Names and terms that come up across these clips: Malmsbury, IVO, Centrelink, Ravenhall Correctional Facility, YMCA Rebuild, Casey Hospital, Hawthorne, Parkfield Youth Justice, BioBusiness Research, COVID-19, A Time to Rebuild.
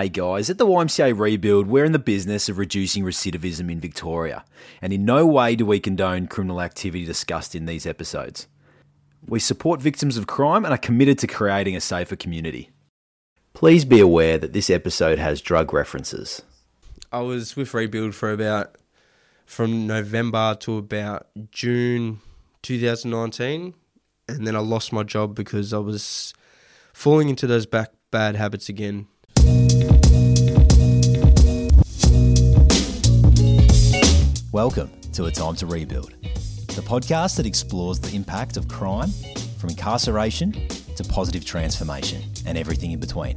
Hey guys, at the YMCA Rebuild, we're in the business of reducing recidivism in Victoria, and in no way do we condone criminal activity discussed in these episodes. We support victims of crime and are committed to creating a safer community. Please be aware that this episode has drug references. I was with Rebuild for from November to about June 2019, and then I lost my job because I was falling into those bad habits again. Welcome to A Time to Rebuild, the podcast that explores the impact of crime from incarceration to positive transformation and everything in between.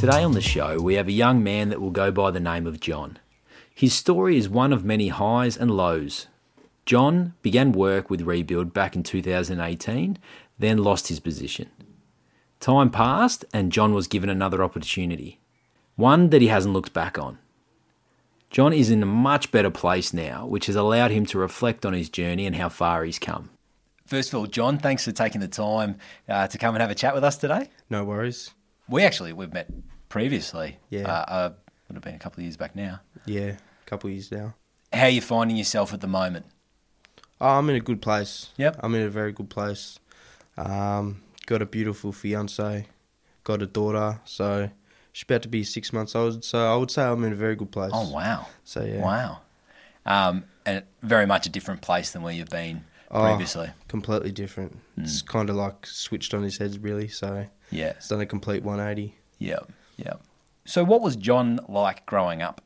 Today on the show, we have a young man that will go by the name of John. His story is one of many highs and lows. John began work with Rebuild back in 2018, then lost his position. Time passed and John was given another opportunity, one that he hasn't looked back on. John is in a much better place now, which has allowed him to reflect on his journey and how far he's come. First of all, John, thanks for taking the time to come and have a chat with us today. No worries. We've met previously. Yeah. Would have been a couple of years back now. Yeah, a couple of years now. How are you finding yourself at the moment? Oh, I'm in a good place. Yep. I'm in a very good place. Got a beautiful fiancée, got a daughter, so she's about to be 6 months old. So I would say I'm in a very good place. Oh, wow. So, yeah. Wow. And very much a different place than where you've been previously. Completely different. Mm. It's kind of like switched on his head, really. So, yeah. It's done a complete 180. Yeah, yeah. So what was John like growing up?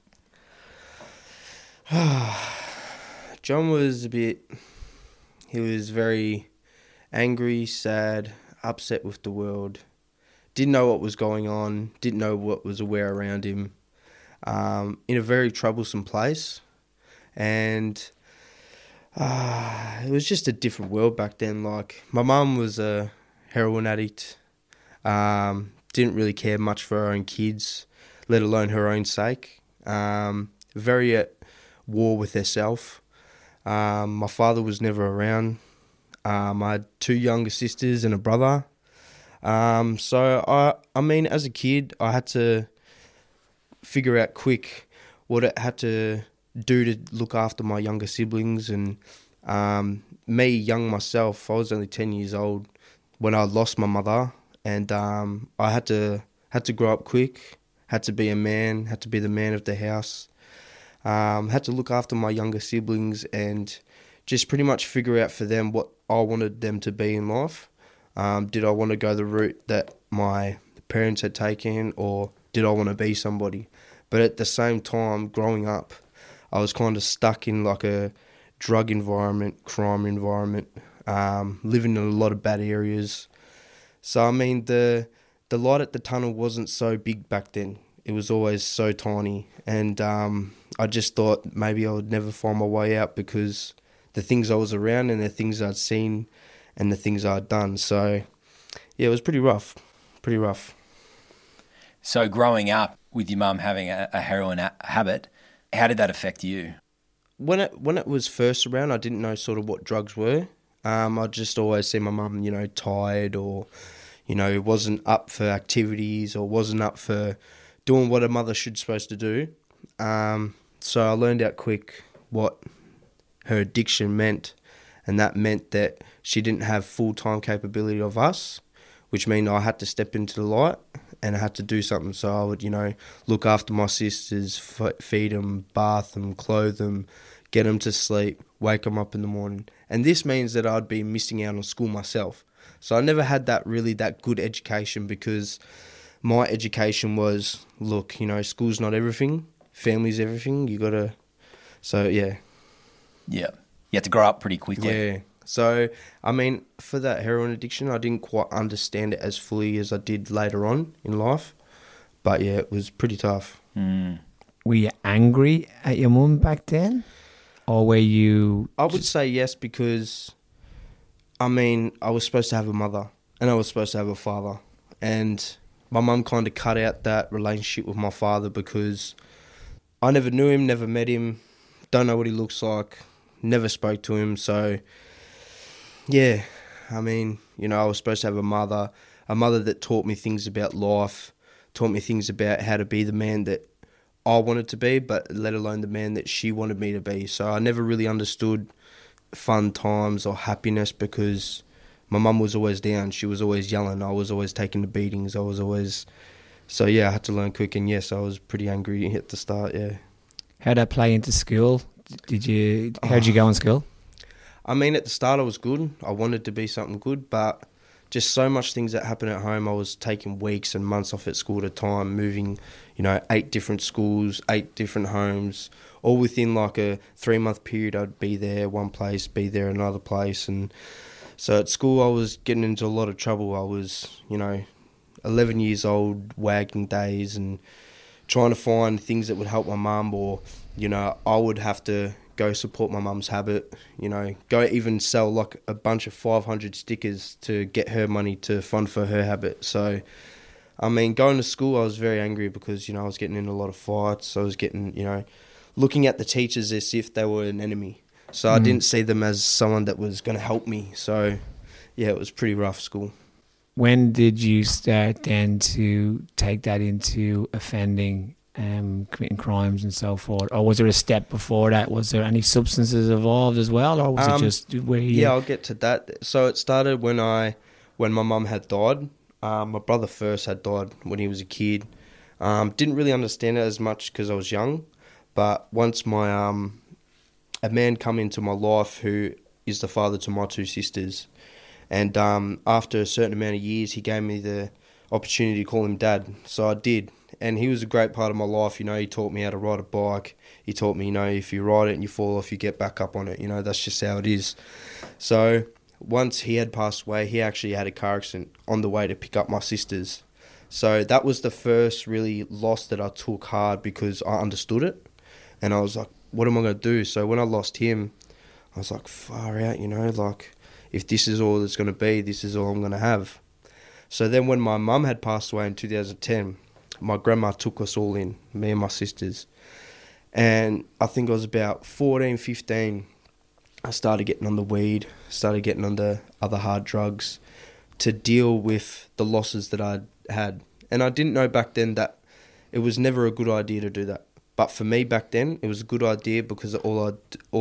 John was he was very angry, sad, upset with the world, didn't know what was going on, didn't know what was aware around him, in a very troublesome place. And it was just a different world back then. Like, my mum was a heroin addict, didn't really care much for her own kids, let alone her own sake, very at war with herself. My father was never around. I had two younger sisters and a brother. So, as a kid, I had to figure out quick what it had to do to look after my younger siblings. And me, young myself, I was only 10 years old when I lost my mother. And I had to grow up quick, had to be a man, had to be the man of the house, had to look after my younger siblings and just pretty much figure out for them what I wanted them to be in life. Did I want to go the route that my parents had taken, or did I want to be somebody? But at the same time, growing up, I was kind of stuck in like a drug environment, crime environment, living in a lot of bad areas. So, the light at the tunnel wasn't so big back then. It was always so tiny. And I just thought maybe I would never find my way out because the things I was around and the things I'd seen and the things I'd done. So, yeah, it was pretty rough. So growing up with your mum having a heroin habit, how did that affect you? When it was first around, I didn't know sort of what drugs were. I'd just always see my mum, tired or, wasn't up for activities or wasn't up for doing what a mother should supposed to do. So I learned out quick what her addiction meant, and that meant that she didn't have full-time capability of us, which meant I had to step into the light and I had to do something. So I would, look after my sisters, feed them, bath them, clothe them, get them to sleep, wake them up in the morning. And this means that I'd be missing out on school myself. So I never had that good education because my education was, look, school's not everything, family's everything, yeah. Yeah. You had to grow up pretty quickly. Yeah. So, for that heroin addiction, I didn't quite understand it as fully as I did later on in life. But, yeah, it was pretty tough. Mm. Were you angry at your mum back then? Or were you... I would say yes because, I was supposed to have a mother and I was supposed to have a father. And my mum kind of cut out that relationship with my father because I never knew him, never met him, don't know what he looks like, never spoke to him. So, yeah, I mean, you know, I was supposed to have a mother that taught me things about life, taught me things about how to be the man that I wanted to be, but let alone the man that she wanted me to be. So I never really understood fun times or happiness because my mum was always down. She was always yelling. I was always taking the beatings. I was always... So, yeah, I had to learn quick. And, yes, I was pretty angry at the start, yeah. How'd that play into school? How'd you go in school? I mean, at the start I was good. I wanted to be something good, but just so much things that happened at home. I was taking weeks and months off at school at a time, moving, you know, 8 different schools, 8 different homes, all within like a 3-month period. I'd be there one place, be there another place. And so at school I was getting into a lot of trouble. I was, you know, 11 years old, wagging days and trying to find things that would help my mum, or, you know, I would have to go support my mum's habit, you know, go even sell like a bunch of 500 stickers to get her money to fund for her habit. So, I mean, going to school, I was very angry because, you know, I was getting in a lot of fights. I was getting, you know, looking at the teachers as if they were an enemy. So I didn't see them as someone that was going to help me. So, yeah, it was pretty rough school. When did you start then to take that into offending, committing crimes and so forth? Or was there a step before that? Was there any substances involved as well? Or was it just where you... Yeah, I'll get to that. So it started when my mum had died. My brother first had died when he was a kid. Didn't really understand it as much because I was young. But once my a man come into my life who is the father to my 2 sisters. And after a certain amount of years, he gave me the opportunity to call him Dad. So I did. And he was a great part of my life. You know, he taught me how to ride a bike. He taught me, you know, if you ride it and you fall off, you get back up on it. You know, that's just how it is. So once he had passed away, he actually had a car accident on the way to pick up my sisters. So that was the first really loss that I took hard because I understood it. And I was like, what am I going to do? So when I lost him, I was like, far out, you know, like, if this is all it's going to be, this is all I'm going to have. So then when my mum had passed away in 2010, my grandma took us all in, me and my sisters. And I think I was about 14, 15. I started getting on the weed, started getting on the other hard drugs to deal with the losses that I'd had. And I didn't know back then that it was never a good idea to do that. But for me back then, it was a good idea because all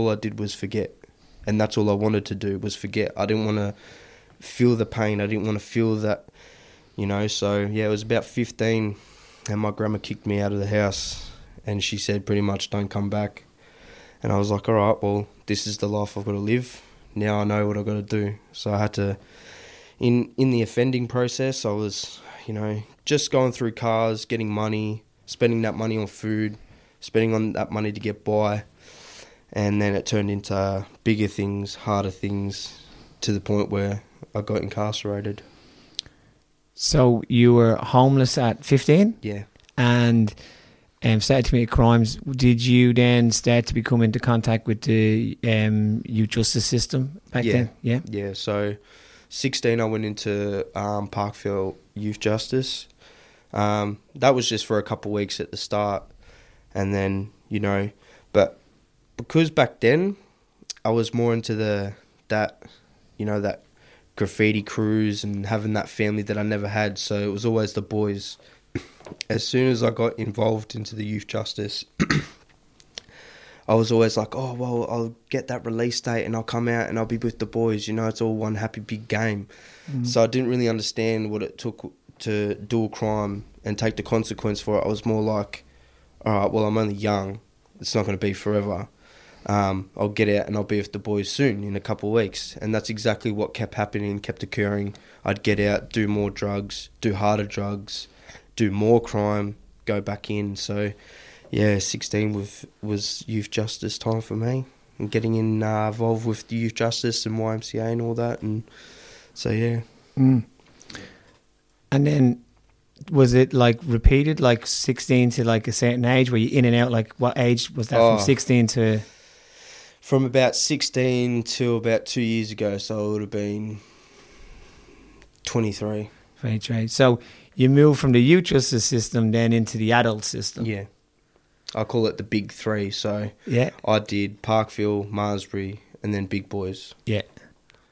I did was forget. And that's all I wanted to do was forget. I didn't want to feel the pain. I didn't want to feel that, you know. So, yeah, it was about 15 and my grandma kicked me out of the house and she said pretty much don't come back. And I was like, all right, well, this is the life I've got to live. Now I know what I've got to do. So I had to, in the offending process, I was, you know, just going through cars, getting money, spending that money on food, spending on that money to get by. And then it turned into bigger things, harder things, to the point where I got incarcerated. So you were homeless at 15? Yeah. And started to commit crimes. Did you then start to become into contact with the youth justice system back then? Yeah. Yeah, so 16 I went into Parkfield Youth Justice. That was just for a couple of weeks at the start. And then, you know, but... because back then, I was more into that graffiti crews and having that family that I never had. So it was always the boys. As soon as I got involved into the youth justice, I was always like, oh, well, I'll get that release date and I'll come out and I'll be with the boys. You know, it's all one happy big game. Mm-hmm. So I didn't really understand what it took to do a crime and take the consequence for it. I was more like, all right, well, I'm only young. It's not going to be forever. I'll get out and I'll be with the boys soon in a couple of weeks. And that's exactly what kept happening, kept occurring. I'd get out, do more drugs, do harder drugs, do more crime, go back in. So, yeah, 16 was youth justice time for me. And getting involved with youth justice and YMCA and all that. And so, yeah. Mm. And then... was it like repeated, like 16 to like a certain age? Were you in and out? Like what age was that from 16 to? From about 16 till about 2 years ago. So it would have been 23. Right. So you moved from the youth justice system then into the adult system. Yeah. I call it the big three. So yeah. I did Parkville, Malmsbury and then Big Boys. Yeah.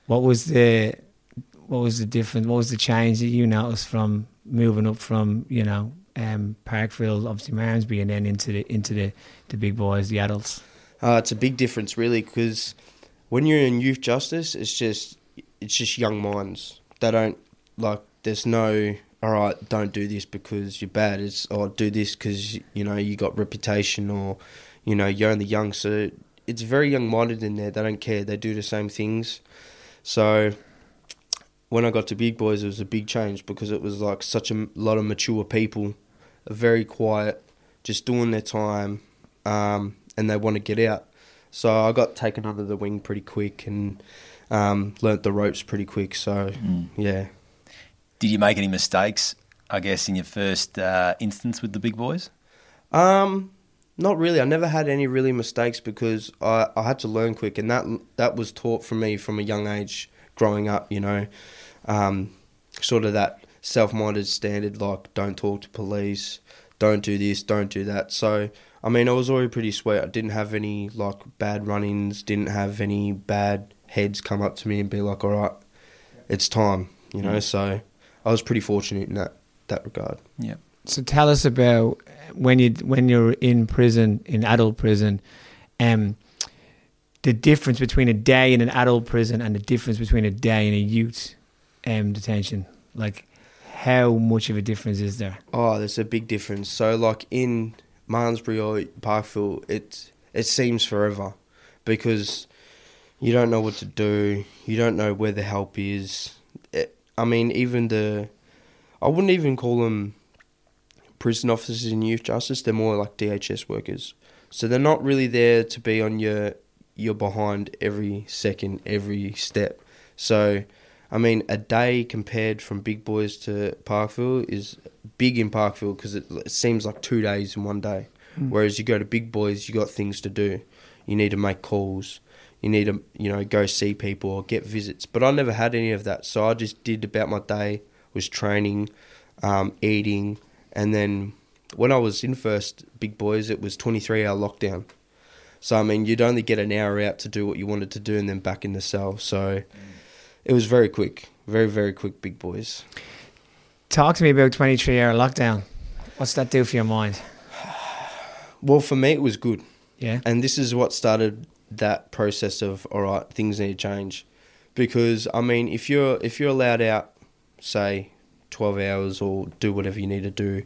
What was the what was the difference? What was the change that you noticed from moving up from, you know, Parkfield, obviously Malmsbury, and then into the big boys, the adults? It's a big difference, really, because when you're in youth justice, it's just young minds. They don't, like, there's no, all right, don't do this because you're bad. It's, oh, do this because, you know, you got reputation, or, you know, you're only young. So it's very young-minded in there. They don't care. They do the same things. So when I got to big boys, it was a big change because it was, like, such a lot of mature people, very quiet, just doing their time, and they want to get out. So I got taken under the wing pretty quick and learnt the ropes pretty quick. So, yeah. Did you make any mistakes, I guess, in your first instance with the big boys? Not really. I never had any really mistakes because I had to learn quick, and that was taught for me from a young age growing up, you know, sort of that self-minded standard, like don't talk to police, don't do this, don't do that. So, I mean, I was already pretty sweet. I didn't have any, like, bad run-ins, didn't have any bad heads come up to me and be like, all right, it's time, you know. So I was pretty fortunate in that regard. Yeah. So tell us about when you're in prison, in adult prison, the difference between a day in an adult prison and the difference between a day in a youth detention. Like, how much of a difference is there? Oh, there's a big difference. So, like, in Malmsbury or Parkfield, it seems forever because you don't know what to do. You don't know where the help is. I wouldn't even call them prison officers in youth justice. They're more like DHS workers. So they're not really there to be on your behind every second, every step. So, I mean, a day compared from big boys to Parkfield is big in Parkfield because it seems like 2 days in one day. Whereas you go to big boys, you got things to do. You need to make calls. You need to, you know, go see people or get visits. But I never had any of that. So I just did about my day, was training, eating. And then when I was in first big boys, it was 23-hour lockdown. So, I mean, you'd only get an hour out to do what you wanted to do and then back in the cell. So it was very quick, very, very quick big boys. Talk to me about 23-hour lockdown. What's that do for your mind? Well, for me, it was good. Yeah. And this is what started that process of, all right, things need to change, because I mean, if you're allowed out, say 12 hours or do whatever you need to do,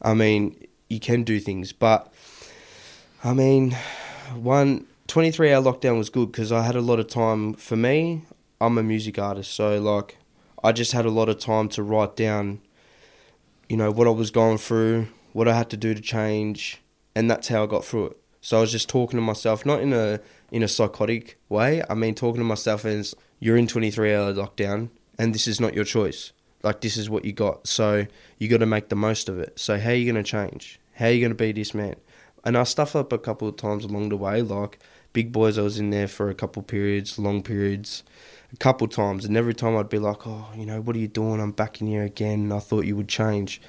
I mean, you can do things. But I mean, 23-hour lockdown was good because I had a lot of time. For me, I'm a music artist, so like I just had a lot of time to write down, you know, what I was going through, what I had to do to change, and that's how I got through it. So I was just talking to myself, not in a psychotic way. I mean, talking to myself as you're in 23-hour lockdown and this is not your choice. Like, this is what you got. So you got to make the most of it. So how are you going to change? How are you going to be this man? And I stuffed up a couple of times along the way. Like, big boys, I was in there for a couple periods, long periods, a couple times. And every time I'd be like, oh, you know, what are you doing? I'm back in here again. I thought you would change.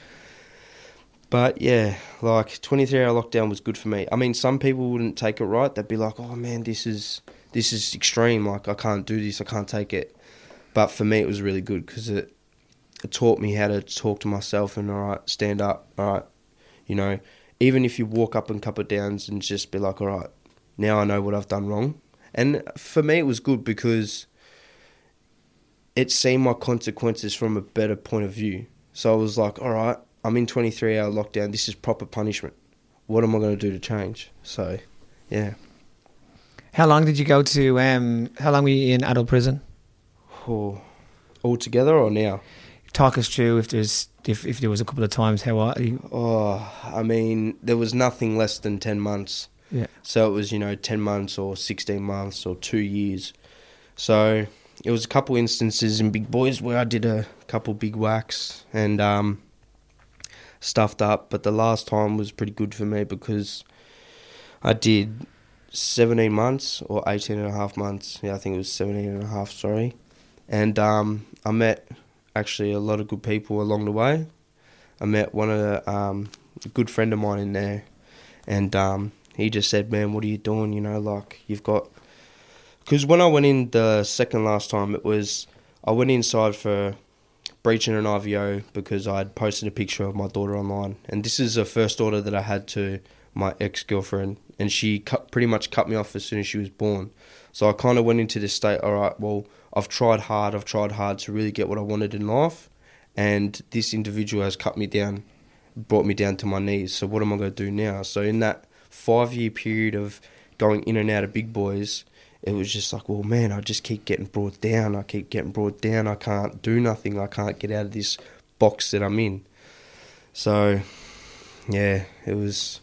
But, yeah, like, 23-hour lockdown was good for me. I mean, some people wouldn't take it right. They'd be like, oh, man, this is extreme. Like, I can't do this. I can't take it. But for me, it was really good because it taught me how to talk to myself and, all right, stand up, all right. You know, even if you walk up and cup it downs and just be like, all right, now I know what I've done wrong. And for me, it was good because it seemed my consequences from a better point of view. So I was like, all right, I'm in 23-hour lockdown. This is proper punishment. What am I going to do to change? So, yeah. How long did you go to, how long were you in adult prison? Oh, altogether or now? Talk us through if there was a couple of times, how are you? Oh, I mean, there was nothing less than 10 months. Yeah. So it was, you know, 10 months or 16 months or 2 years. So it was a couple instances in big boys where I did a couple big whacks and, stuffed up, but the last time was pretty good for me because I did 17 months or 18 and a half months. Yeah, I think it was 17 and a half, sorry. And I met actually a lot of good people along the way. I met one of the, a good friend of mine in there, and he just said, man, what are you doing? You know, like, you've got... Because when I went in the second last time, it was I went inside for breaching an IVO because I had posted a picture of my daughter online. And this is the first order that I had to my ex-girlfriend, and she pretty much cut me off as soon as she was born. So I kind of went into this state, all right, well, I've tried hard to really get what I wanted in life, and this individual has cut me down, brought me down to my knees. So what am I going to do now? So in that 5-year period of going in and out of big boys, it was just like, well, man, I just keep getting brought down. I can't do nothing. I can't get out of this box that I'm in. So, yeah, it was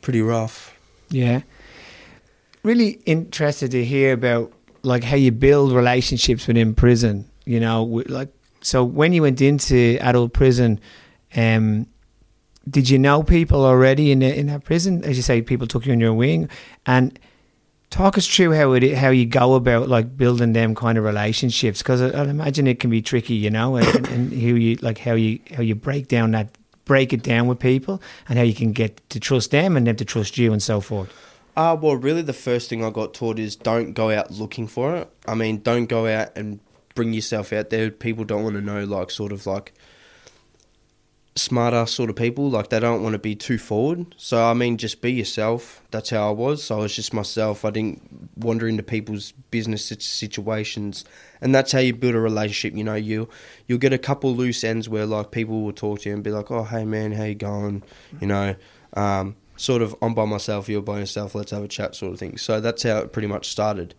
pretty rough. Yeah. Really interested to hear about, like, how you build relationships within prison, you know, like, so when you went into adult prison, did you know people already in that prison? As you say, people took you on your wing. And talk us through how you go about, like, building them kind of relationships, because I imagine it can be tricky, you know, and how you break it down with people, and how you can get to trust them and them to trust you and so forth. Well, really the first thing I got taught is don't go out looking for it. I mean, don't go out and bring yourself out there. People don't want to know, like, sort of like smarter sort of people, like they don't want to be too forward. So I mean, just be yourself. That's how I was. So I was just myself. I didn't wander into people's business situations, and that's how you build a relationship. You know, you'll get a couple loose ends where, like, people will talk to you and be like, oh, hey man, how you going? You know, sort of, I'm by myself, you're by yourself, let's have a chat sort of thing. So that's how it pretty much started.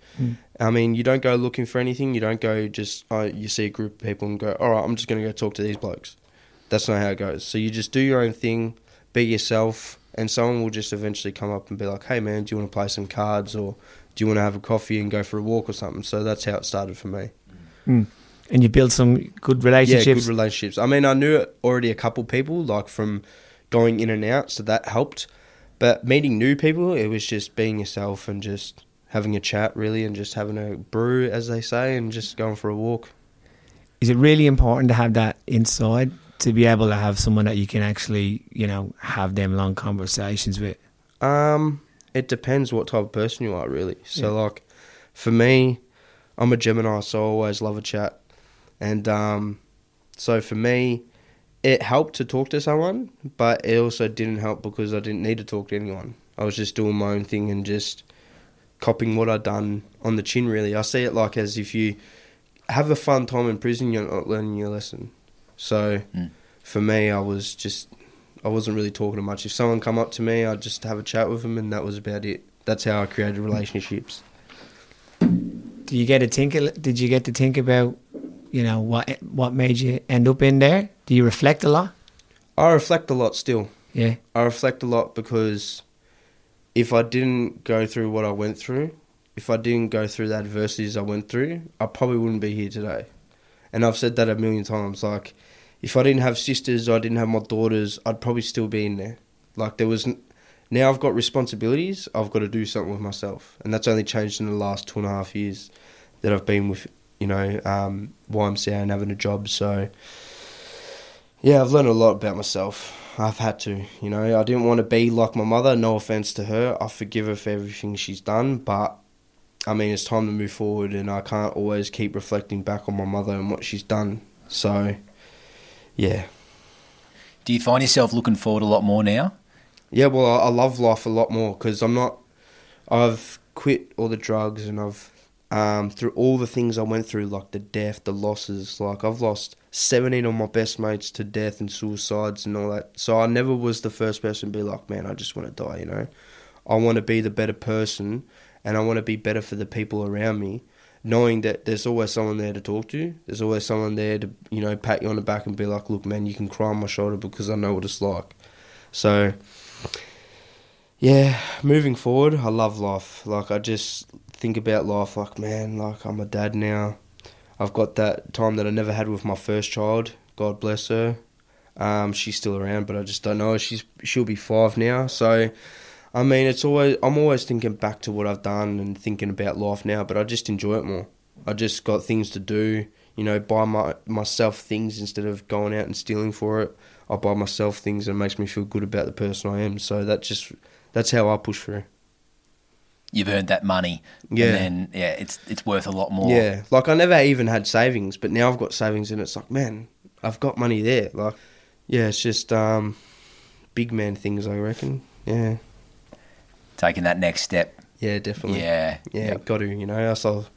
I mean, you don't go looking for anything. You don't go just, you see a group of people and go, all right, I'm just going to go talk to these blokes. That's not how it goes. So you just do your own thing, be yourself, and someone will just eventually come up and be like, hey man, do you want to play some cards, or do you want to have a coffee and go for a walk or something? So that's how it started for me. And you build some good relationships. Yeah, good relationships. I mean, I knew already a couple people, like, from going in and out, so that helped. But meeting new people, it was just being yourself and just having a chat, really, and just having a brew, as they say, and just going for a walk. Is it really important to have that inside, to be able to have someone that you can actually, you know, have them long conversations with? It depends what type of person you are, really. So, yeah. Like, for me, I'm a Gemini, so I always love a chat. And so for me, it helped to talk to someone, but it also didn't help because I didn't need to talk to anyone. I was just doing my own thing and just copying what I'd done on the chin, really. I see it like as if you have a fun time in prison, you're not learning your lesson. So for me, I wasn't really talking to much. If someone come up to me, I'd just have a chat with them, and that was about it. That's how I created relationships. Did you get to think about, you know, what made you end up in there? Do you reflect a lot? I reflect a lot still. Yeah. I reflect a lot because if I didn't go through what I went through, if I didn't go through the adversities I went through, I probably wouldn't be here today. And I've said that a million times. Like, if I didn't have sisters, I didn't have my daughters, I'd probably still be in there. Like, now I've got responsibilities, I've got to do something with myself. And that's only changed in the last 2.5 years that I've been with, you know, YMCA and having a job. So, yeah, I've learned a lot about myself. I've had to, you know. I didn't want to be like my mother, no offence to her. I forgive her for everything she's done, but, I mean, it's time to move forward, and I can't always keep reflecting back on my mother and what she's done. So, yeah. Do you find yourself looking forward a lot more now? Yeah, well, I love life a lot more because I've quit all the drugs, and I've through all the things I went through, like the death, the losses, like I've lost 17 of my best mates to death and suicides and all that. So I never was the first person to be like, man, I just want to die, you know. I want to be the better person, and I want to be better for the people around me, knowing that there's always someone there to talk to. There's always someone there to, you know, pat you on the back and be like, look, man, you can cry on my shoulder because I know what it's like. So, yeah, moving forward, I love life. Like, I just think about life like, man, like, I'm a dad now. I've got that time that I never had with my first child. God bless her. She's still around, but I just don't know. She'll be 5 now. So, I mean, I'm always thinking back to what I've done and thinking about life now, but I just enjoy it more. I just got things to do, you know, buy myself things instead of going out and stealing for it. I buy myself things, and it makes me feel good about the person I am. So that's how I push through. you've earned that money. Yeah. And then, yeah, it's worth a lot more. Yeah. Like, I never even had savings, but now I've got savings and it's like, man, I've got money there. Like, yeah, it's just big man things, I reckon. Yeah. Taking that next step. Yeah, definitely. Yeah. Yeah, yep. Got to, you know. I'll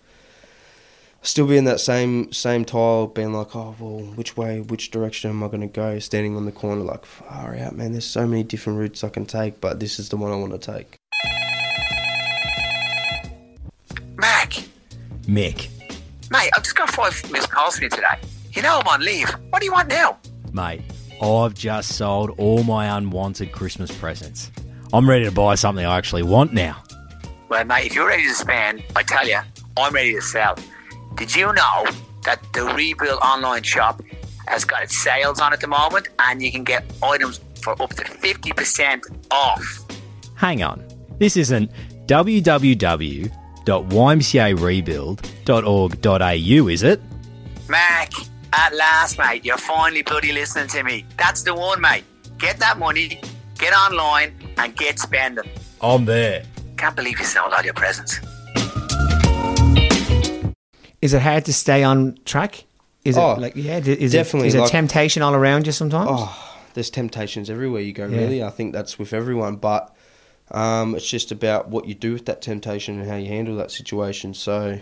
still be in that same tile, being like, oh, well, which direction am I going to go? Standing on the corner like, far out, man, there's so many different routes I can take, but this is the one I want to take. Mick. Mate, I've just got 5 missed calls for you today. You know I'm on leave. What do you want now? Mate, I've just sold all my unwanted Christmas presents. I'm ready to buy something I actually want now. Well, mate, if you're ready to spend, I tell you, I'm ready to sell. Did you know that the Rebuild online shop has got its sales on at the moment and you can get items for up to 50% off? Hang on. This isn't www.ymcarebuild.org.au, is it? Mac, at last, mate, you're finally bloody listening to me. That's the one, mate. Get that money, get online, and get spending. I'm there. Can't believe you sold all your presents. Is it hard to stay on track? Is it temptation all around you sometimes? Oh, there's temptations everywhere you go, really. I think that's with everyone, but it's just about what you do with that temptation and how you handle that situation. So,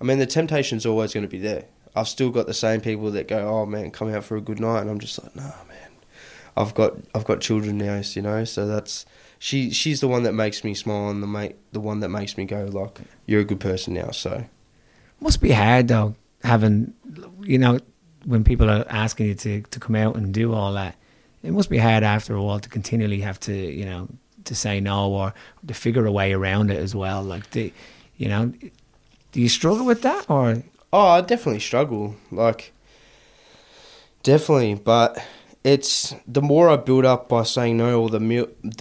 I mean, the temptation's always going to be there. I've still got the same people that go, oh, man, come out for a good night. And I'm just like, nah, man, I've got children now, you know. So that's, she's the one that makes me smile and the one that makes me go, like, you're a good person now, so. Must be hard, though, having, you know, when people are asking you to come out and do all that. It must be hard after a while to continually have to, you know, to say no or to figure a way around it as well. Like, do you struggle with that or? Oh, I definitely struggle. Like, definitely. But it's the more I build up by saying no, or the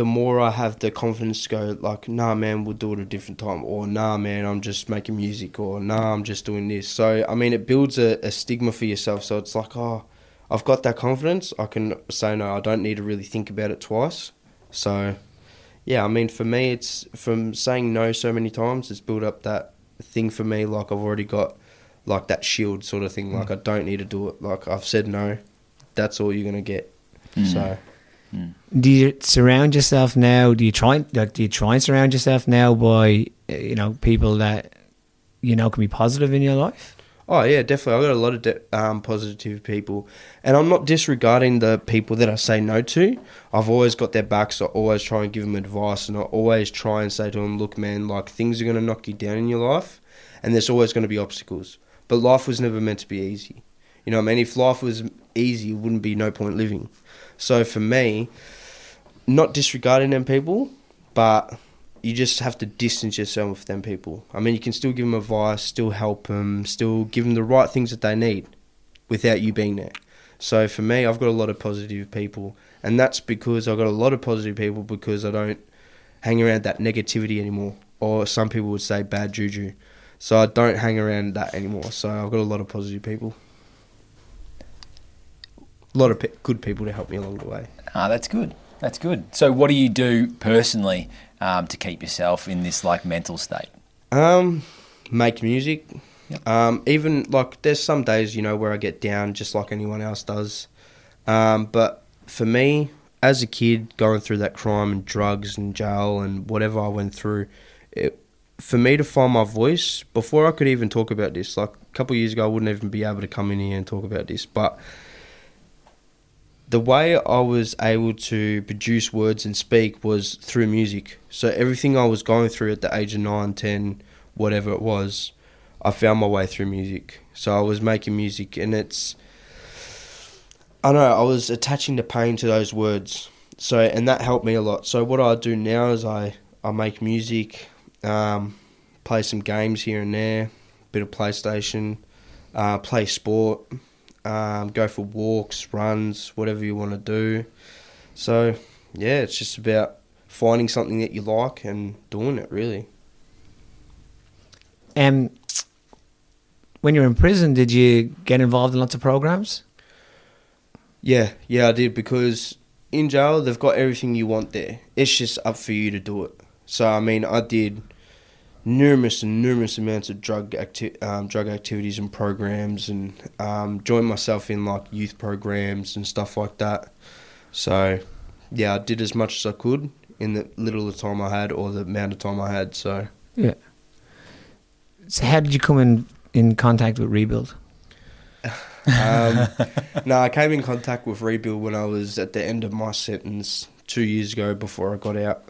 more I have the confidence to go like, nah, man, we'll do it a different time, or nah, man, I'm just making music, or nah, I'm just doing this. So, I mean, it builds a stigma for yourself. So it's like, oh, I've got that confidence. I can say no. I don't need to really think about it twice. So, yeah, I mean, for me, it's from saying no so many times, it's built up that thing for me, like I've already got like that shield sort of thing, like I don't need to do it, like I've said no, that's all you're going to get. So. Do you surround yourself now, do you try and surround yourself now by, you know, people that, you know, can be positive in your life? Oh, yeah, definitely. I've got a lot of positive people. And I'm not disregarding the people that I say no to. I've always got their backs. So I always try and give them advice, and I always try and say to them, look, man, like, things are going to knock you down in your life and there's always going to be obstacles. But life was never meant to be easy. You know what I mean? If life was easy, it wouldn't be no point living. So for me, not disregarding them people, but you just have to distance yourself from them people. I mean, you can still give them advice, still help them, still give them the right things that they need without you being there. So for me, I've got a lot of positive people, and that's because I've got a lot of positive people because I don't hang around that negativity anymore, or some people would say bad juju. So I don't hang around that anymore. So I've got a lot of positive people. A lot of good people to help me along the way. Ah, that's good. That's good. So what do you do personally to keep yourself in this, like, mental state? Make music. Yep. Even, like, there's some days, you know, where I get down just like anyone else does. But for me, as a kid, going through that crime and drugs and jail and whatever I went through, for me to find my voice, before I could even talk about this, like a couple of years ago I wouldn't even be able to come in here and talk about this, but the way I was able to produce words and speak was through music. So everything I was going through at the age of 9, 10, whatever it was, I found my way through music. So I was making music, and I was attaching the pain to those words. So, and that helped me a lot. So what I do now is I make music, play some games here and there, bit of PlayStation, play sport. Go for walks, runs, whatever you want to do. So, yeah, it's just about finding something that you like and doing it, really. When you were in prison, did you get involved in lots of programs? Yeah, I did, because in jail, they've got everything you want there. It's just up for you to do it. So, I mean, I did numerous amounts of drug activities and programs, and joined myself in like youth programs and stuff like that. So yeah, I did as much as I could in the little of the time I had, or the amount of time I had. So yeah. So how did you come in contact with Rebuild? No, I came in contact with Rebuild when I was at the end of my sentence 2 years ago before I got out,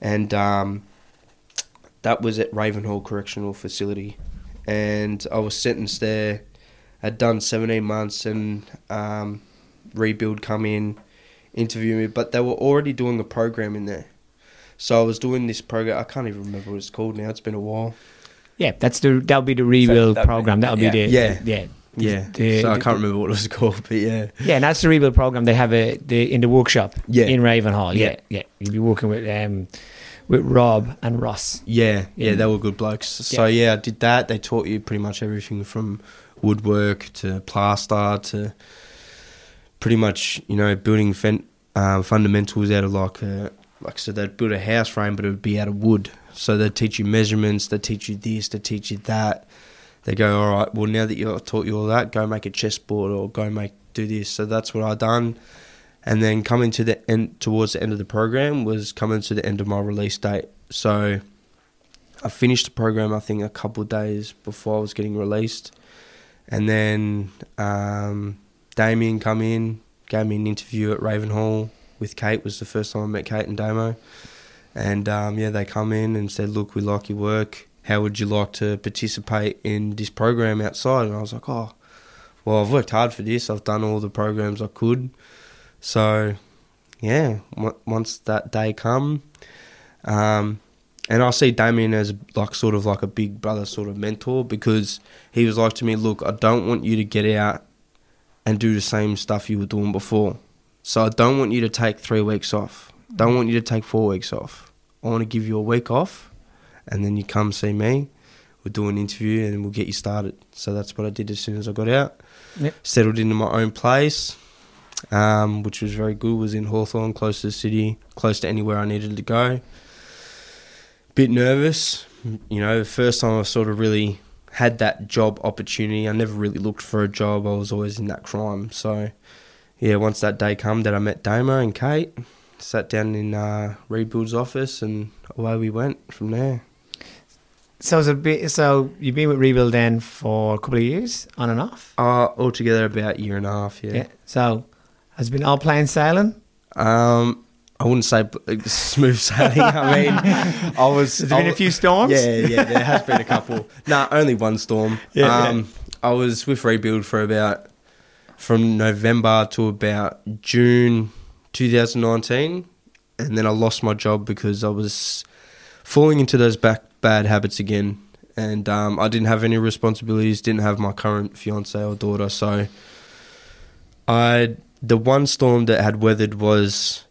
and that was at Ravenhall Correctional Facility, and I was sentenced there. I'd done 17 months, and Rebuild come in, interview me, but they were already doing the program in there. So I was doing this program. I can't even remember what it's called now. It's been a while. Yeah, that'll be the Rebuild program. That'll be the... I can't remember what it was called, but yeah. Yeah, and that's the Rebuild program they have in the workshop in Ravenhall. Yeah. You'll be working with Rob and Ross. Yeah, they were good blokes. Yeah. So yeah, I did that. They taught you pretty much everything from woodwork to plaster to pretty much, you know, building fundamentals out of so they'd build a house frame, but it would be out of wood. So they'd teach you measurements, they'd teach you this, they'd teach you that. They go, all right, well, now that I've taught you all that, go make a chessboard or do this. So that's what I done. And then coming to the end, towards the end of the program, was coming to the end of my release date. So I finished the program, I think, a couple of days before I was getting released. And then Damien come in, gave me an interview at Ravenhall with Kate. It was the first time I met Kate and Damo. And, they come in and said, look, we like your work. How would you like to participate in this program outside? And I was like, oh, well, I've worked hard for this. I've done all the programs I could. So, yeah, once that day come, and I see Damien as sort of like a big brother sort of mentor, because he was like to me, look, I don't want you to get out and do the same stuff you were doing before. So I don't want you to take 3 weeks off. Don't want you to take 4 weeks off. I want to give you a week off, and then you come see me. We'll do an interview and we'll get you started. So that's what I did as soon as I got out. Yep. Settled into my own place, which was very good. Was in Hawthorne, close to the city, close to anywhere I needed to go. Bit nervous. You know, the first time I sort of really had that job opportunity. I never really looked for a job. I was always in that crime. So, yeah, once that day come that I met Damo and Kate, sat down in Rebuild's office, and away we went from there. So you've been with Rebuild then for a couple of years, on and off? Altogether about a year and a half, yeah. So has it been all plain sailing? I wouldn't say smooth sailing. I mean, Has there been a few storms? Yeah, there has been a couple. No, only one storm. I was with Rebuild from November to about June 2019, and then I lost my job because I was falling into those bad habits again, and I didn't have any responsibilities, didn't have my current fiancée or daughter. So the one storm that had weathered was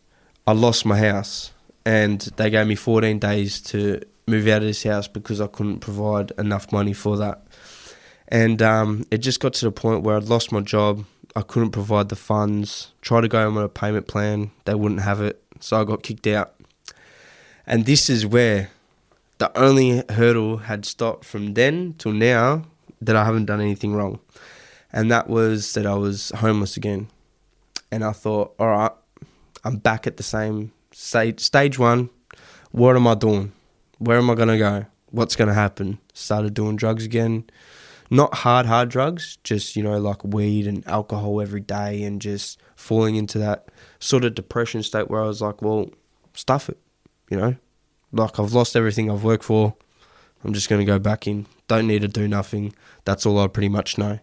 I lost my house, and they gave me 14 days to move out of this house because I couldn't provide enough money for that. And it just got to the point where I'd lost my job, I couldn't provide the funds, tried to go on a payment plan, they wouldn't have it, so I got kicked out. And this is where the only hurdle had stopped from then till now that I haven't done anything wrong. And that was that I was homeless again. And I thought, all right, I'm back at the same stage one. What am I doing? Where am I going to go? What's going to happen? Started doing drugs again. Not hard drugs, just, you know, like weed and alcohol every day, and just falling into that sort of depression state where I was like, well, stuff it, you know. Like, I've lost everything I've worked for. I'm just going to go back in. Don't need to do nothing. That's all I pretty much know.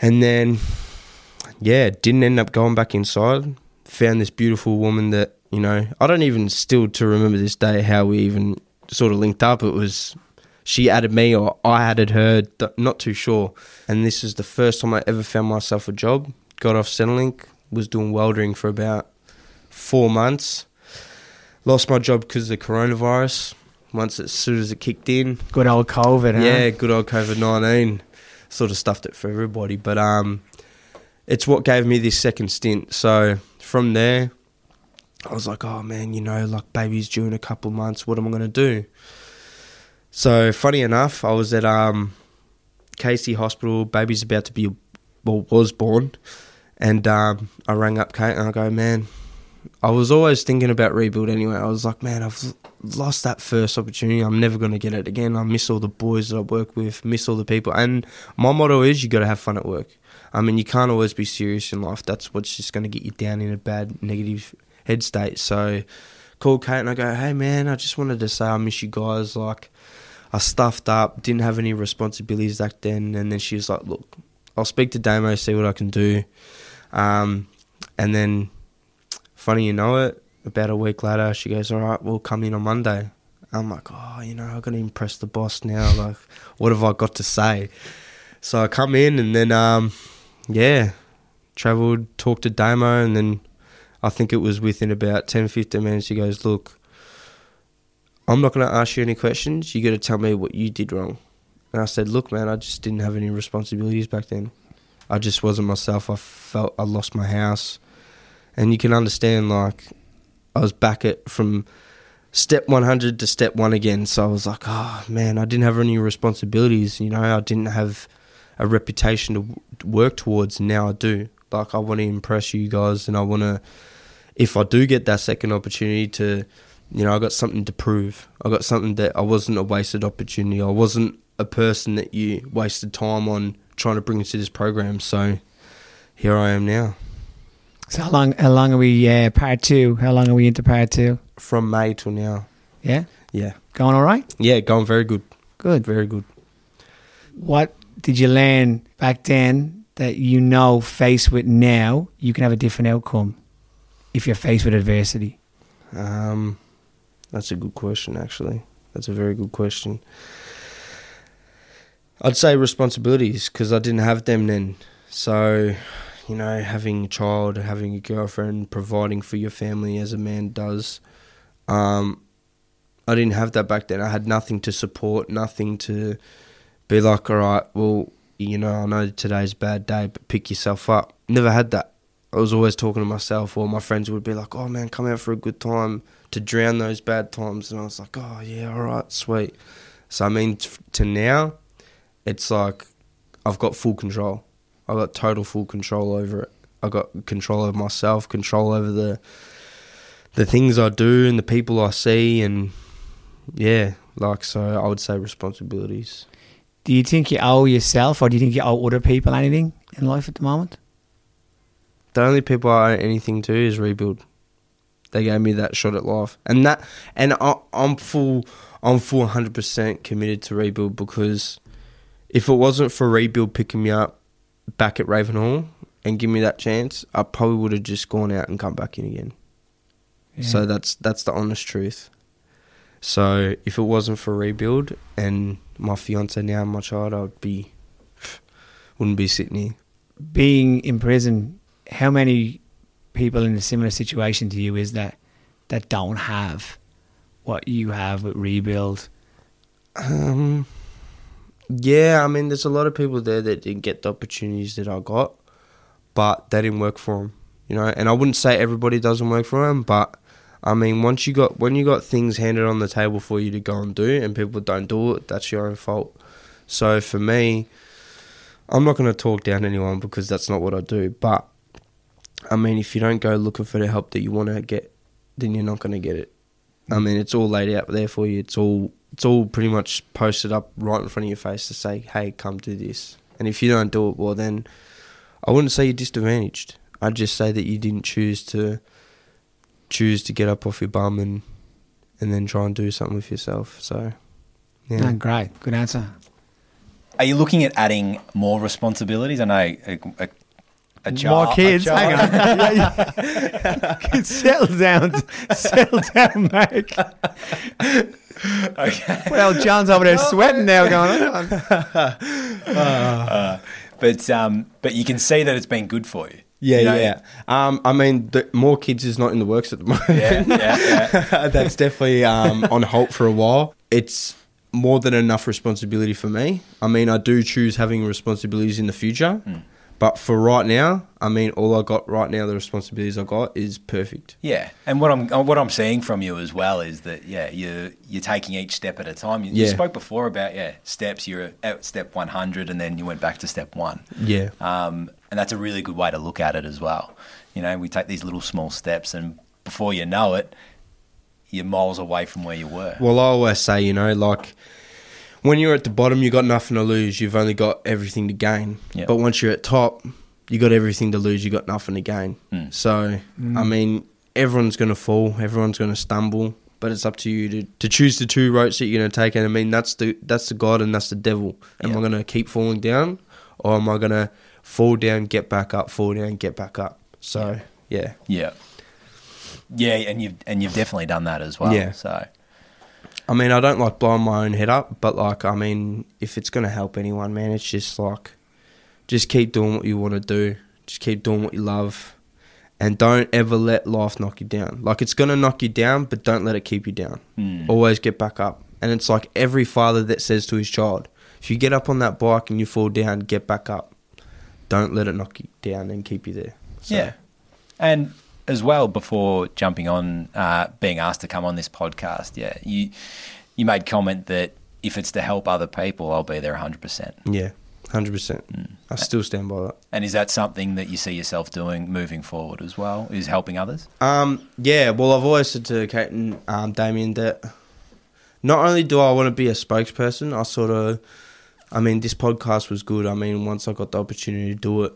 And then, yeah, didn't end up going back inside. Found this beautiful woman that, you know, I don't even still to remember this day how we even sort of linked up. It was she added me or I added her, not too sure. And this is the first time I ever found myself a job. Got off Centrelink, was doing welding for about 4 months. Lost my job because of the coronavirus. As soon as it kicked in. Good old COVID, huh? Yeah, good old COVID-19. Sort of stuffed it for everybody. But it's what gave me this second stint. So from there, I was like, oh, man, you know, like baby's due in a couple of months. What am I going to do? So funny enough, I was at Casey Hospital. Baby's about to be, well, was born, and I rang up Kate and I go, man, I was always thinking about rebuild anyway. I was like, man, I've lost that first opportunity. I'm never going to get it again. I miss all the boys that I work with, miss all the people. And my motto is you got to have fun at work. I mean, you can't always be serious in life. That's what's just going to get you down in a bad, negative head state. So called Kate and I go, hey, man, I just wanted to say I miss you guys. Like, I stuffed up, didn't have any responsibilities back then. And then she was like, look, I'll speak to Damo, see what I can do. And then, funny you know it, about a week later, she goes, all right, we'll come in on Monday. I'm like, oh, you know, I've got to impress the boss now. Like, what have I got to say? So I come in and then, travelled, talked to Damo, and then I think it was within about 10, 15 minutes, he goes, look, I'm not going to ask you any questions. You got to tell me what you did wrong. And I said, look, man, I just didn't have any responsibilities back then. I just wasn't myself. I felt I lost my house. And you can understand, like, I was back at from step 100 to step 1 again. So I was like, oh, man, I didn't have any responsibilities. You know, I didn't have a reputation to work towards. Now I do. Like, I want to impress you guys, and I want to, if I do get that second opportunity to, you know, I got something to prove. I got something that I wasn't a wasted opportunity. I wasn't a person that you wasted time on trying to bring into this program. So here I am now. So how long are we part two? How long are we into part two? From May till now. Yeah? Yeah. Going all right? Yeah, going very good. Good. Very good. What did you learn back then that you know faced with now you can have a different outcome if you're faced with adversity? That's a good question, actually. That's a very good question. I'd say responsibilities, because I didn't have them then. So, you know, having a child, having a girlfriend, providing for your family as a man does. I didn't have that back then. I had nothing to support, nothing to be like, all right, well, you know, I know today's a bad day, but pick yourself up. Never had that. I was always talking to myself, or my friends would be like, oh, man, come out for a good time to drown those bad times. And I was like, oh, yeah, all right, sweet. So, I mean, to now, it's like I've got full control. I've got total full control over it. I've got control over myself, control over the things I do and the people I see. And, yeah, like, so I would say responsibilities. Do you think you owe yourself, or do you think you owe other people anything in life at the moment? The only people I owe anything to is Rebuild. They gave me that shot at life, and I'm full 100% committed to Rebuild, because if it wasn't for Rebuild picking me up back at Ravenhall and giving me that chance, I probably would have just gone out and come back in again. Yeah. So that's the honest truth. So if it wasn't for Rebuild and my fiance now, my child, I wouldn't be sitting here. Being in prison, how many people in a similar situation to you is that don't have what you have with Rebuild? Yeah, I mean, there's a lot of people there that didn't get the opportunities that I got, but they didn't work for them, you know. And I wouldn't say everybody doesn't work for them, but I mean, when you got things handed on the table for you to go and do, and people don't do it, that's your own fault. So for me, I'm not going to talk down anyone, because that's not what I do, but I mean, if you don't go looking for the help that you want to get, then you're not going to get it. I mean, it's all laid out there for you. It's all pretty much posted up right in front of your face to say, hey, come do this. And if you don't do it, well, then I wouldn't say you're disadvantaged. I'd just say that you didn't choose to get up off your bum and then try and do something with yourself. So, yeah. No, great. Good answer. Are you looking at adding more responsibilities? I know more kids. Hang on. Settle down, mate. Okay. Well, John's over there sweating now, going on. But you can see that it's been good for you. Yeah, you know? Yeah. I mean, more kids is not in the works at the moment. Yeah. That's definitely on hold for a while. It's more than enough responsibility for me. I mean, I do choose having responsibilities in the future. But for right now, I mean, all I got right now, the responsibilities I got is perfect. Yeah, and what I'm seeing from you as well is that you're taking each step at a time. You spoke before about steps. You're at step 100, and then you went back to step 1. Yeah, and that's a really good way to look at it as well. You know, we take these little small steps, and before you know it, you're miles away from where you were. Well, I always say, you know, like, when you're at the bottom, you've got nothing to lose. You've only got everything to gain. Yep. But once you're at top, you got everything to lose. You've got nothing to gain. Mm. So, I mean, everyone's going to fall. Everyone's going to stumble. But it's up to you to choose the two routes that you're going to take. And, I mean, that's the God and that's the devil. Am I going to keep falling down, or am I going to fall down, get back up, fall down, get back up? So, Yeah, and you've definitely done that as well. Yeah. So, I mean, I don't like blowing my own head up, but, like, I mean, if it's going to help anyone, man, it's just like, just keep doing what you want to do. Just keep doing what you love, and don't ever let life knock you down. Like, it's going to knock you down, but don't let it keep you down. Mm. Always get back up. And it's like every father that says to his child, if you get up on that bike and you fall down, get back up. Don't let it knock you down and keep you there. So. Yeah. And as well, before jumping on, being asked to come on this podcast, you made comment that if it's to help other people, I'll be there 100%. Yeah, 100%. Mm. I still stand by that. And is that something that you see yourself doing moving forward as well, is helping others? Yeah, well, I've always said to Kate and Damien that not only do I want to be a spokesperson, this podcast was good. I mean, once I got the opportunity to do it,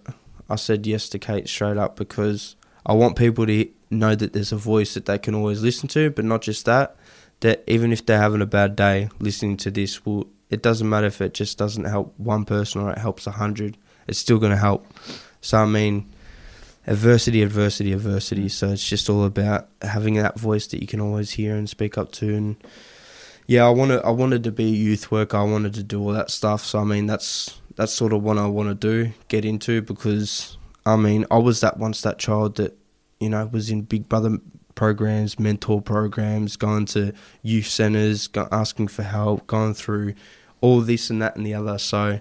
I said yes to Kate straight up, because I want people to know that there's a voice that they can always listen to. But not just that even if they're having a bad day, listening to this, well, it doesn't matter if it just doesn't help one person or it helps 100. It's still going to help. So, I mean, adversity. So it's just all about having that voice that you can always hear and speak up to. And, yeah, I wanted to be a youth worker. I wanted to do all that stuff. So, I mean, that's sort of what I want to do, get into, because, I mean, I was that child that, you know, was in Big Brother programs, mentor programs, going to youth centres, asking for help, going through all this and that and the other. So,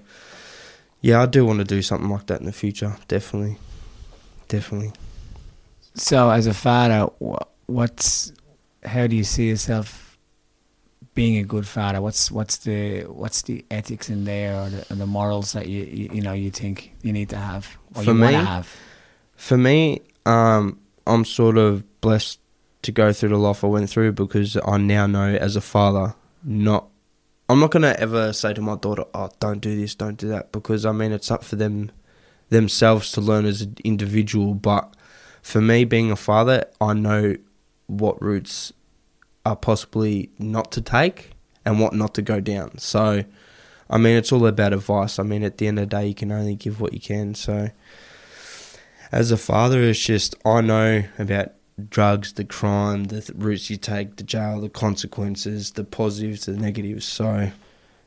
yeah, I do want to do something like that in the future, definitely, definitely. So, as a father, how do you see yourself being a good father? What's the ethics in there, or the morals that you think you need to have, or you want to have? For me, I'm sort of blessed to go through the life I went through, because I now know as a father, I'm not going to ever say to my daughter, oh, don't do this, don't do that, because, I mean, it's up for themselves to learn as an individual. But for me, being a father, I know what routes are possibly not to take and what not to go down. So, I mean, it's all about advice. I mean, at the end of the day, you can only give what you can. So, as a father, it's just, I know about drugs, the crime, the routes you take, the jail, the consequences, the positives, the negatives. So,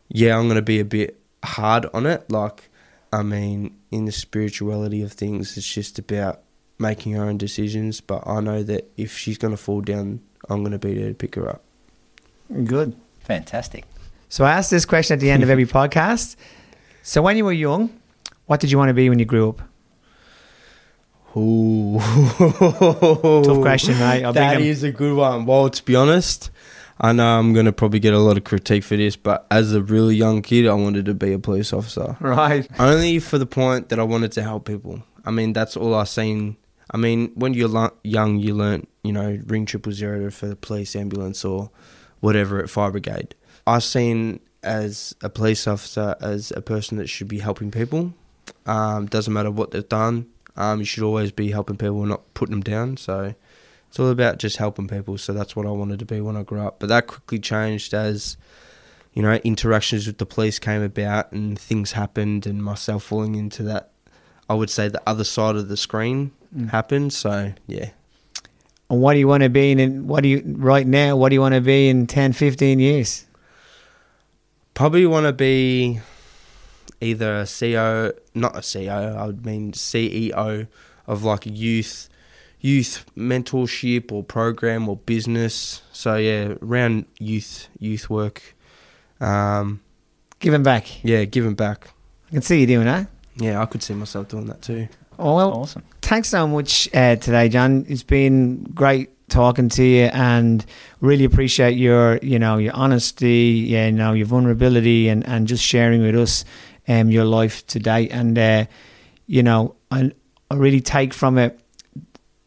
yeah, I'm going to be a bit hard on it. Like, I mean, in the spirituality of things, it's just about making her own decisions. But I know that if she's going to fall down, I'm going to be there to pick her up. Good. Fantastic. So I ask this question at the end of every podcast. So when you were young, what did you want to be when you grew up? Ooh. Tough question, mate. That is a good one. Well, to be honest, I know I'm going to probably get a lot of critique for this, but as a really young kid, I wanted to be a police officer. Right. Only for the point that I wanted to help people. I mean, that's all I've seen. I mean, when you're young, you learn, you know, ring 000 for the police, ambulance, or whatever at fire brigade. I've seen as a police officer as a person that should be helping people. Doesn't matter what they've done. You should always be helping people, not putting them down. So it's all about just helping people. So that's what I wanted to be when I grew up. But that quickly changed as, you know, interactions with the police came about and things happened, and myself falling into that, I would say, the other side of the screen happened. So, yeah. And what do you want to be what do you want to be in 10, 15 years? Probably want to be either CEO of like a youth mentorship or program or business. So, yeah, around youth work. Giving back. Yeah, giving back. I can see you doing that. Yeah, I could see myself doing that too. Oh, well, awesome. Thanks so much today, John. It's been great talking to you, and really appreciate your honesty, your vulnerability, and just sharing with us your life today. And I really take from it.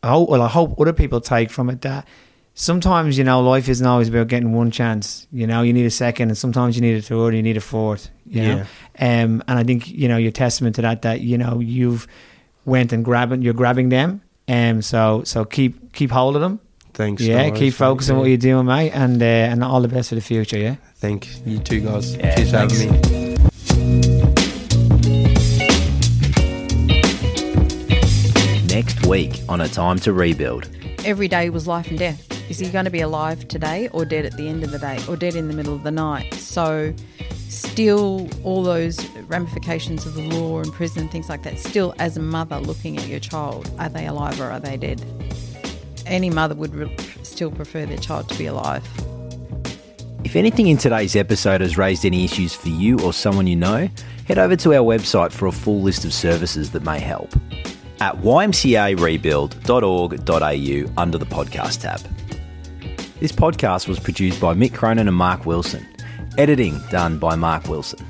I hope other people take from it that sometimes life isn't always about getting one chance. You need a second, and sometimes you need a third, and you need a fourth. And I think you're testament to that you've went and grabbing them. So keep hold of them. Thanks. Yeah, no, keep focusing on what you're doing, mate, and all the best for the future. Yeah. Thank you too, guys. Yeah, cheers for having me. Next week on A Time to Rebuild. Every day was life and death. Is he going to be alive today, or dead at the end of the day, or dead in the middle of the night? So still all those ramifications of the law and prison, things like that, still as a mother looking at your child, are they alive or are they dead? Any mother would still prefer their child to be alive. If anything in today's episode has raised any issues for you or someone you know, head over to our website for a full list of services that may help at ymcarebuild.org.au under the podcast tab. This podcast was produced by Mick Cronin and Mark Wilson. Editing done by Mark Wilson.